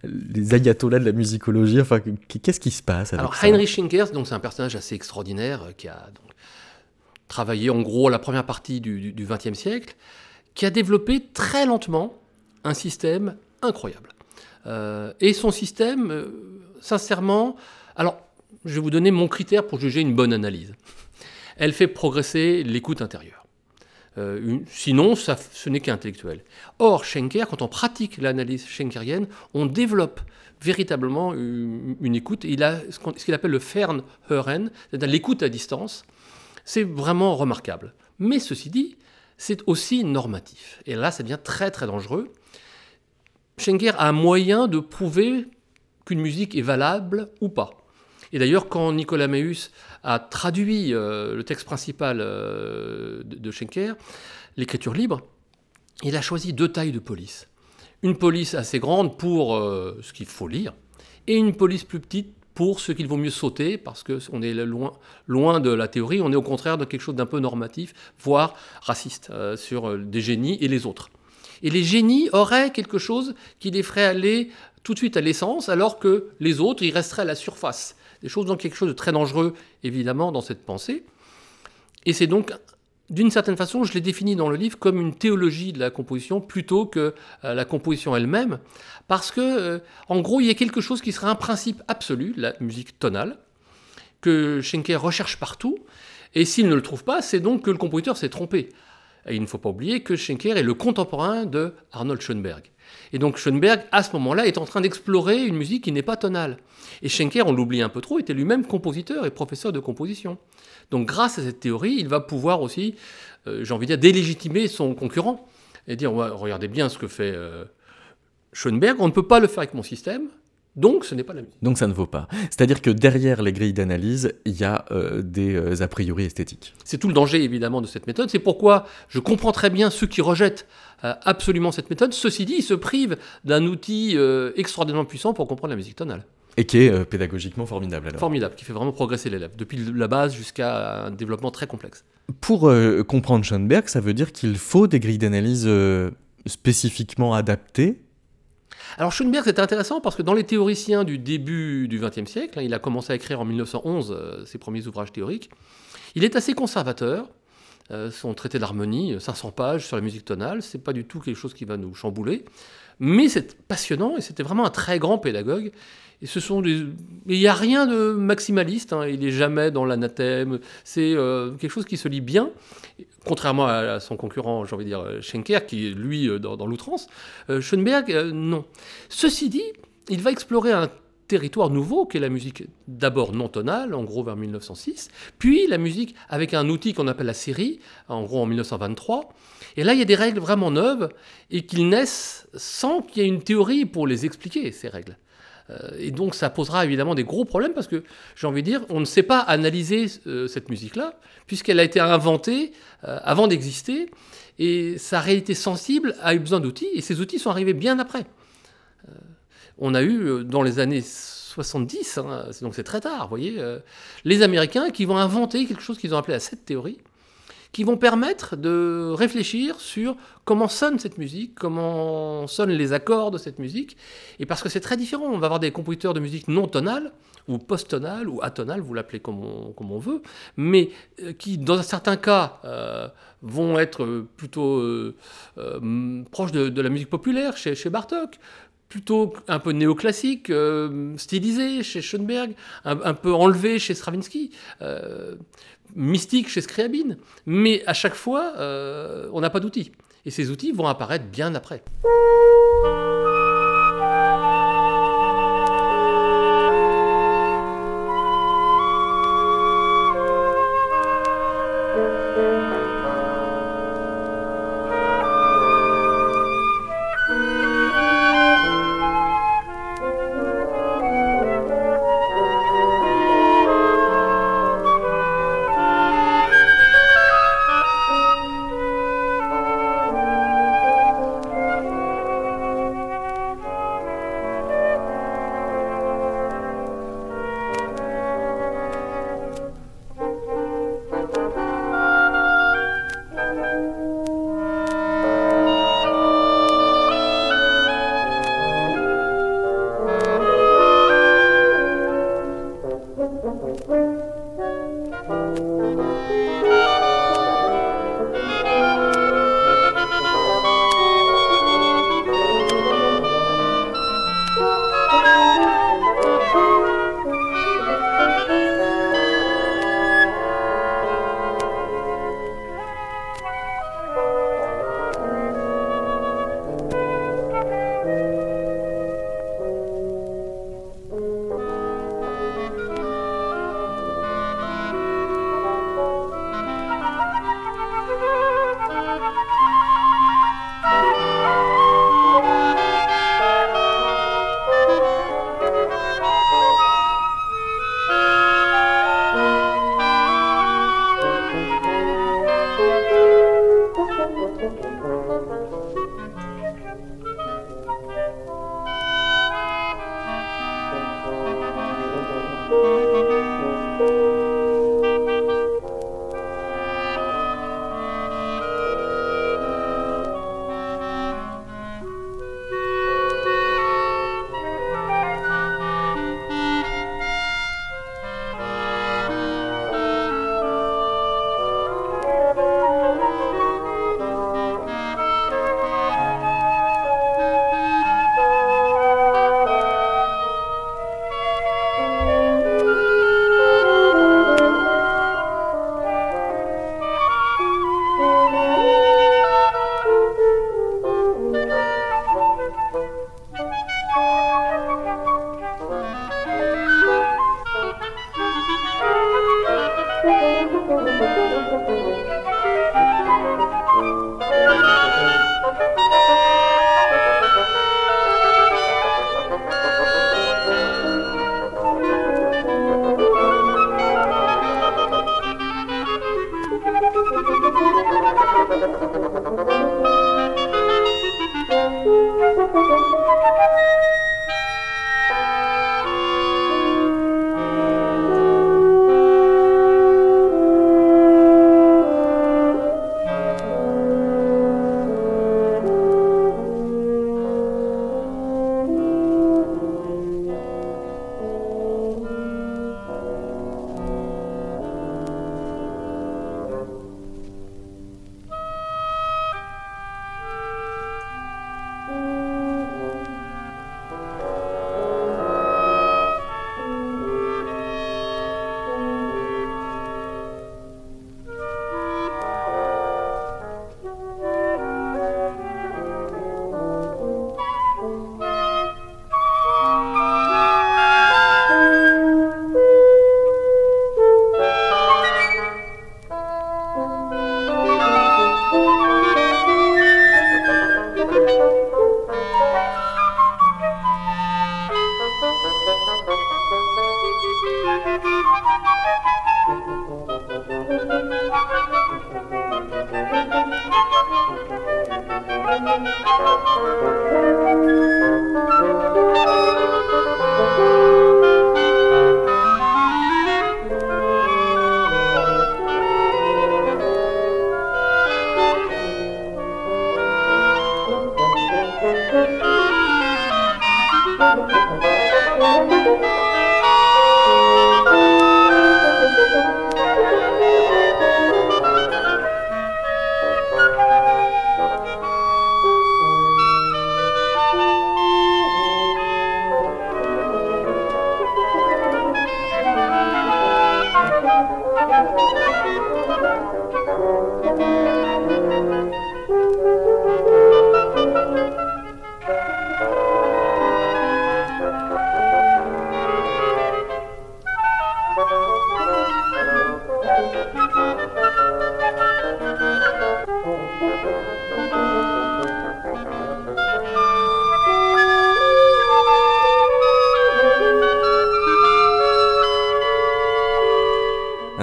les ayatollahs de la musicologie, enfin, qu'est-ce qui se passe avec Alors, ça Heinrich Schenker, donc, c'est un personnage assez extraordinaire qui a... donc, travaillé en gros la première partie du XXe siècle, qui a développé très lentement un système incroyable. Euh, et son système, euh, sincèrement... Alors, je vais vous donner mon critère pour juger une bonne analyse. Elle fait progresser l'écoute intérieure. Euh, une, sinon, ça, ce n'est qu'intellectuel. Or, Schenker, quand on pratique l'analyse schenkerienne, on développe véritablement une, une écoute. Il a ce, ce qu'il appelle le Fernhören, c'est-à-dire l'écoute à distance. C'est vraiment remarquable. Mais ceci dit, c'est aussi normatif. Et là, ça devient très, très dangereux. Schenker a un moyen de prouver qu'une musique est valable ou pas. Et d'ailleurs, quand Nicolas Meus a traduit euh, le texte principal euh, de Schenker, l'écriture libre, il a choisi deux tailles de police. Une police assez grande pour euh, ce qu'il faut lire, et une police plus petite pour ce qu'il vaut mieux sauter, parce qu'on est loin, loin de la théorie, on est au contraire de quelque chose d'un peu normatif, voire raciste, euh, sur des génies et les autres. Et les génies auraient quelque chose qui les ferait aller tout de suite à l'essence, alors que les autres, ils resteraient à la surface. Des choses donc quelque chose de très dangereux, évidemment, dans cette pensée. Et c'est donc, d'une certaine façon, je l'ai défini dans le livre comme une théologie de la composition, plutôt que euh, la composition elle-même, parce que, euh, en gros, il y a quelque chose qui serait un principe absolu, la musique tonale, que Schenker recherche partout, et s'il ne le trouve pas, c'est donc que le compositeur s'est trompé. Et il ne faut pas oublier que Schenker est le contemporain de Arnold Schoenberg. Et donc Schoenberg, à ce moment-là, est en train d'explorer une musique qui n'est pas tonale. Et Schenker, on l'oublie un peu trop, était lui-même compositeur et professeur de composition. Donc grâce à cette théorie, il va pouvoir aussi, euh, j'ai envie de dire, délégitimer son concurrent et dire, ouais, regardez bien ce que fait euh, Schoenberg, on ne peut pas le faire avec mon système, donc ce n'est pas la musique. Donc ça ne vaut pas. C'est-à-dire que derrière les grilles d'analyse, il y a euh, des euh, a priori esthétiques. C'est tout le danger, évidemment, de cette méthode. C'est pourquoi je comprends très bien ceux qui rejettent euh, absolument cette méthode. Ceci dit, ils se privent d'un outil euh, extraordinairement puissant pour comprendre la musique tonale. Et qui est euh, pédagogiquement formidable, alors. Formidable, qui fait vraiment progresser l'élève, depuis la base jusqu'à un développement très complexe. Pour euh, comprendre Schoenberg, ça veut dire qu'il faut des grilles d'analyse euh, spécifiquement adaptées. Alors Schoenberg, c'est intéressant parce que dans les théoriciens du début du XXe siècle, hein, il a commencé à écrire en mille neuf cent onze euh, ses premiers ouvrages théoriques, il est assez conservateur. Euh, son traité d'harmonie, cinq cents pages sur la musique tonale, c'est pas du tout quelque chose qui va nous chambouler, mais c'est passionnant et c'était vraiment un très grand pédagogue. Et ce sont des... Il n'y a rien de maximaliste, hein, il n'est jamais dans l'anathème, c'est euh, quelque chose qui se lit bien, contrairement à, à son concurrent, j'ai envie de dire, Schenker, qui est lui dans, dans l'outrance. Euh, Schoenberg, euh, non. Ceci dit, il va explorer un territoire nouveau qu'est la musique d'abord non tonale, en gros vers mille neuf cent six, puis la musique avec un outil qu'on appelle la série, en gros en mille neuf cent vingt-trois. Et là, il y a des règles vraiment neuves et qu'ils naissent sans qu'il y ait une théorie pour les expliquer, ces règles. Et donc ça posera évidemment des gros problèmes parce que, j'ai envie de dire, on ne sait pas analyser euh, cette musique-là puisqu'elle a été inventée euh, avant d'exister et sa réalité sensible a eu besoin d'outils et ces outils sont arrivés bien après. Euh, on a eu dans les années soixante-dix, hein, donc c'est très tard, vous voyez, euh, les Américains qui vont inventer quelque chose qu'ils ont appelé la set theory, qui vont permettre de réfléchir sur comment sonne cette musique, comment sonnent les accords de cette musique, et parce que c'est très différent, on va avoir des compositeurs de musique non tonale, ou post-tonale, ou atonale, vous l'appelez comme on, comme on veut, mais qui, dans certains cas, euh, vont être plutôt euh, euh, proches de, de la musique populaire, chez, chez Bartók, plutôt un peu néoclassique, euh, stylisé chez Schoenberg, un, un peu enlevé chez Stravinsky, euh, mystique chez Scriabine, mais à chaque fois, euh, on n'a pas d'outils. Et ces outils vont apparaître bien après.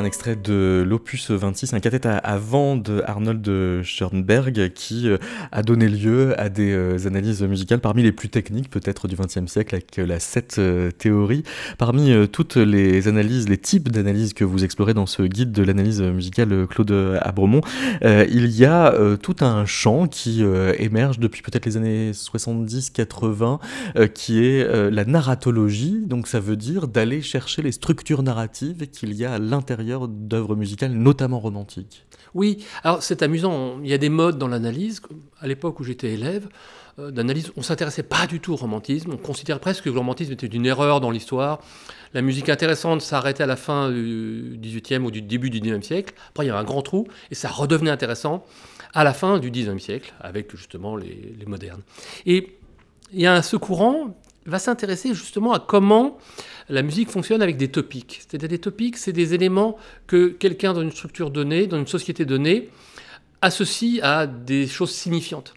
Extrait de l'opus vingt-six, un cathète à vent de Arnold Schoenberg qui a donné lieu à des analyses musicales parmi les plus techniques peut-être du XXe siècle avec la sept théorie. Parmi toutes les analyses, les types d'analyses que vous explorez dans ce guide de l'analyse musicale Claude Abromont, euh, il y a euh, tout un champ qui euh, émerge depuis peut-être les années soixante-dix quatre-vingts euh, qui est euh, la narratologie, donc ça veut dire d'aller chercher les structures narratives qu'il y a à l'intérieur d'œuvres musicales, notamment romantiques. Oui, alors c'est amusant, il y a des modes dans l'analyse. À l'époque où j'étais élève euh, d'analyse, on ne s'intéressait pas du tout au romantisme, on considère presque que le romantisme était une erreur dans l'histoire. La musique intéressante s'arrêtait à la fin du dix-huitième ou du début du dix-neuvième siècle, après il y avait un grand trou, et ça redevenait intéressant à la fin du dix-neuvième siècle, avec justement les, les modernes. Et il y a un, ce courant va s'intéresser justement à comment la musique fonctionne avec des topiques. C'est-à-dire des topiques, c'est des éléments que quelqu'un dans une structure donnée, dans une société donnée, associe à des choses signifiantes.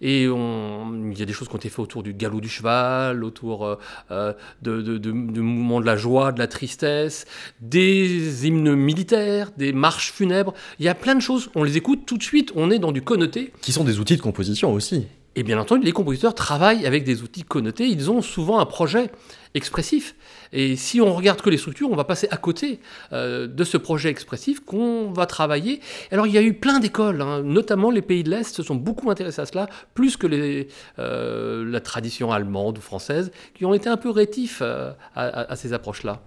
Et on, il y a des choses qui ont été faites autour du galop du cheval, autour euh, de, de, de, du mouvement de la joie, de la tristesse, des hymnes militaires, des marches funèbres. Il y a plein de choses, on les écoute tout de suite, on est dans du connoté. Qui sont des outils de composition aussi. Et bien entendu, les compositeurs travaillent avec des outils connotés, ils ont souvent un projet expressif. Et si on regarde que les structures, on va passer à côté euh, de ce projet expressif qu'on va travailler. Alors il y a eu plein d'écoles, hein, notamment les pays de l'Est se sont beaucoup intéressés à cela, plus que les, euh, la tradition allemande ou française, qui ont été un peu rétifs euh, à, à, à ces approches-là.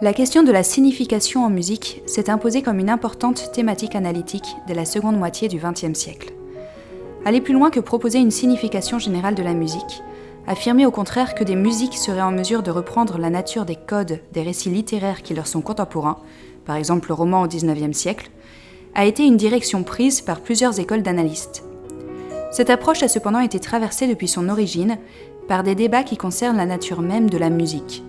La question de la signification en musique s'est imposée comme une importante thématique analytique dès la seconde moitié du vingtième siècle. Aller plus loin que proposer une signification générale de la musique, affirmer au contraire que des musiques seraient en mesure de reprendre la nature des codes des récits littéraires qui leur sont contemporains, par exemple le roman au dix-neuvième siècle, a été une direction prise par plusieurs écoles d'analystes. Cette approche a cependant été traversée depuis son origine par des débats qui concernent la nature même de la musique.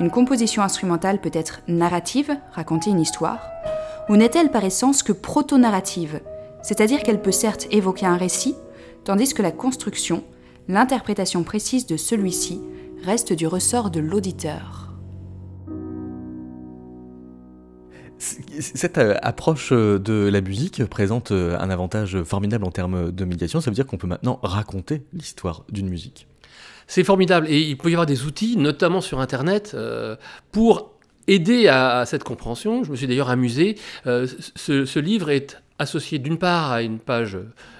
Une composition instrumentale peut être narrative, raconter une histoire, ou n'est-elle par essence que proto-narrative, c'est-à-dire qu'elle peut certes évoquer un récit, tandis que la construction, l'interprétation précise de celui-ci, reste du ressort de l'auditeur. Cette approche de la musique présente un avantage formidable en termes de médiation, ça veut dire qu'on peut maintenant raconter l'histoire d'une musique. C'est formidable et il peut y avoir des outils, notamment sur Internet, euh, pour aider à, à cette compréhension. Je me suis d'ailleurs amusé. Euh, ce, ce livre est associé d'une part à une page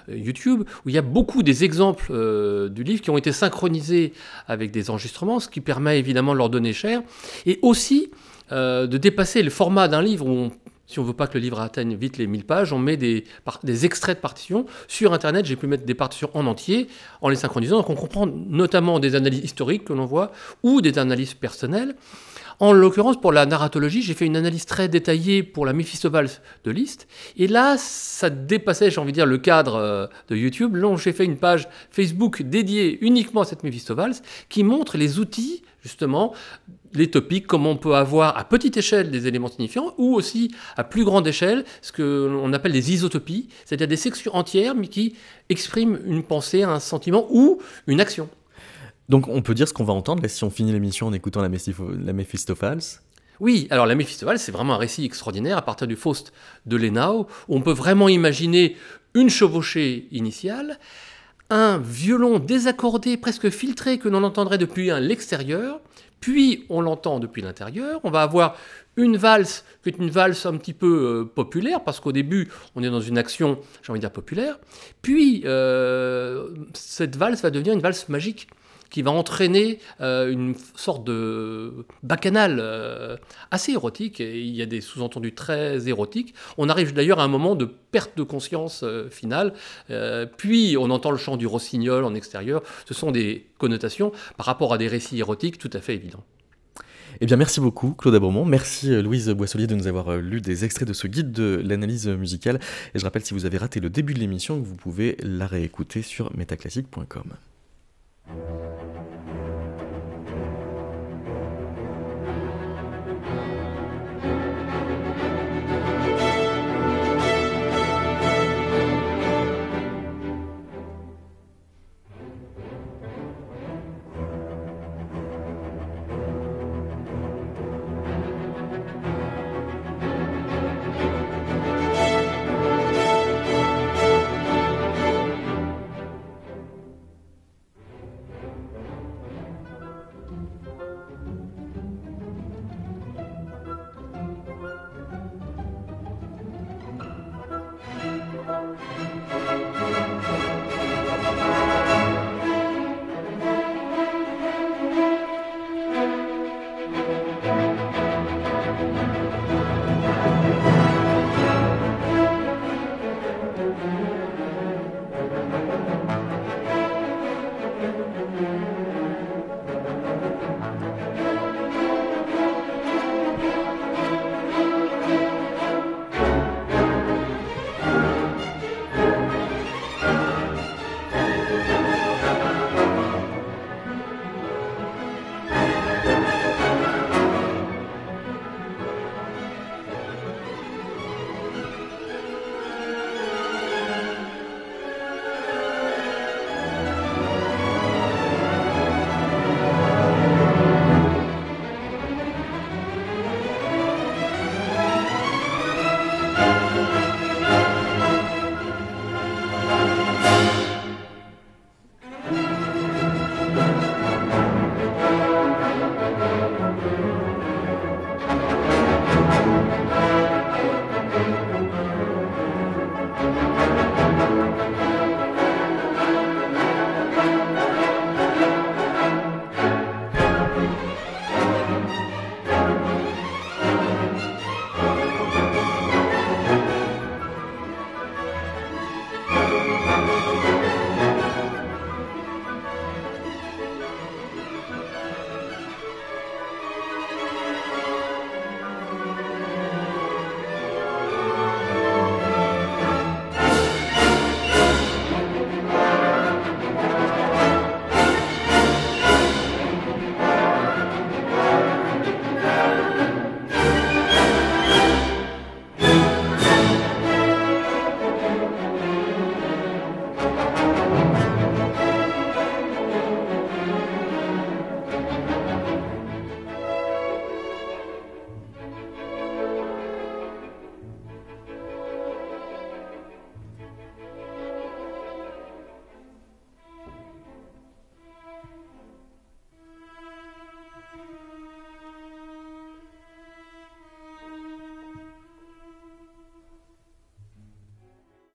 YouTube où il y a beaucoup des exemples euh, du livre qui ont été synchronisés avec des enregistrements, ce qui permet évidemment de leur donner cher et aussi euh, de dépasser le format d'un livre où on si on ne veut pas que le livre atteigne vite les mille pages, on met des, par- des extraits de partitions. Sur Internet, j'ai pu mettre des partitions en entier, en les synchronisant. Donc on comprend notamment des analyses historiques que l'on voit, ou des analyses personnelles. En l'occurrence, pour la narratologie, j'ai fait une analyse très détaillée pour la Mephisto-Valse de Liszt. Et là, ça dépassait, j'ai envie de dire, le cadre de YouTube. Là, j'ai fait une page Facebook dédiée uniquement à cette Mephisto-Valse, qui montre les outils, justement, les topiques, comment on peut avoir à petite échelle des éléments signifiants, ou aussi à plus grande échelle, ce qu'on appelle des isotopies, c'est-à-dire des sections entières, mais qui expriment une pensée, un sentiment ou une action. Donc on peut dire ce qu'on va entendre, là, si on finit l'émission en écoutant la, Mestif- la Mephisto-Valse. Oui, alors la Mephisto-Valse, c'est vraiment un récit extraordinaire, à partir du Faust de Lenau, où on peut vraiment imaginer une chevauchée initiale, un violon désaccordé, presque filtré, que l'on entendrait depuis l'extérieur, puis on l'entend depuis l'intérieur, on va avoir une valse, qui est une valse un petit peu euh, populaire, parce qu'au début, on est dans une action, j'ai envie de dire populaire, puis euh, cette valse va devenir une valse magique, qui va entraîner euh, une sorte de bacchanale euh, assez érotique, et il y a des sous-entendus très érotiques. On arrive d'ailleurs à un moment de perte de conscience euh, finale, euh, puis on entend le chant du rossignol en extérieur. Ce sont des connotations par rapport à des récits érotiques tout à fait évidents. Eh bien, merci beaucoup, Claude Abromont. Merci, Louise Boisselier, de nous avoir lu des extraits de ce guide de l'analyse musicale. Et je rappelle, si vous avez raté le début de l'émission, que vous pouvez la réécouter sur métaclassique point com.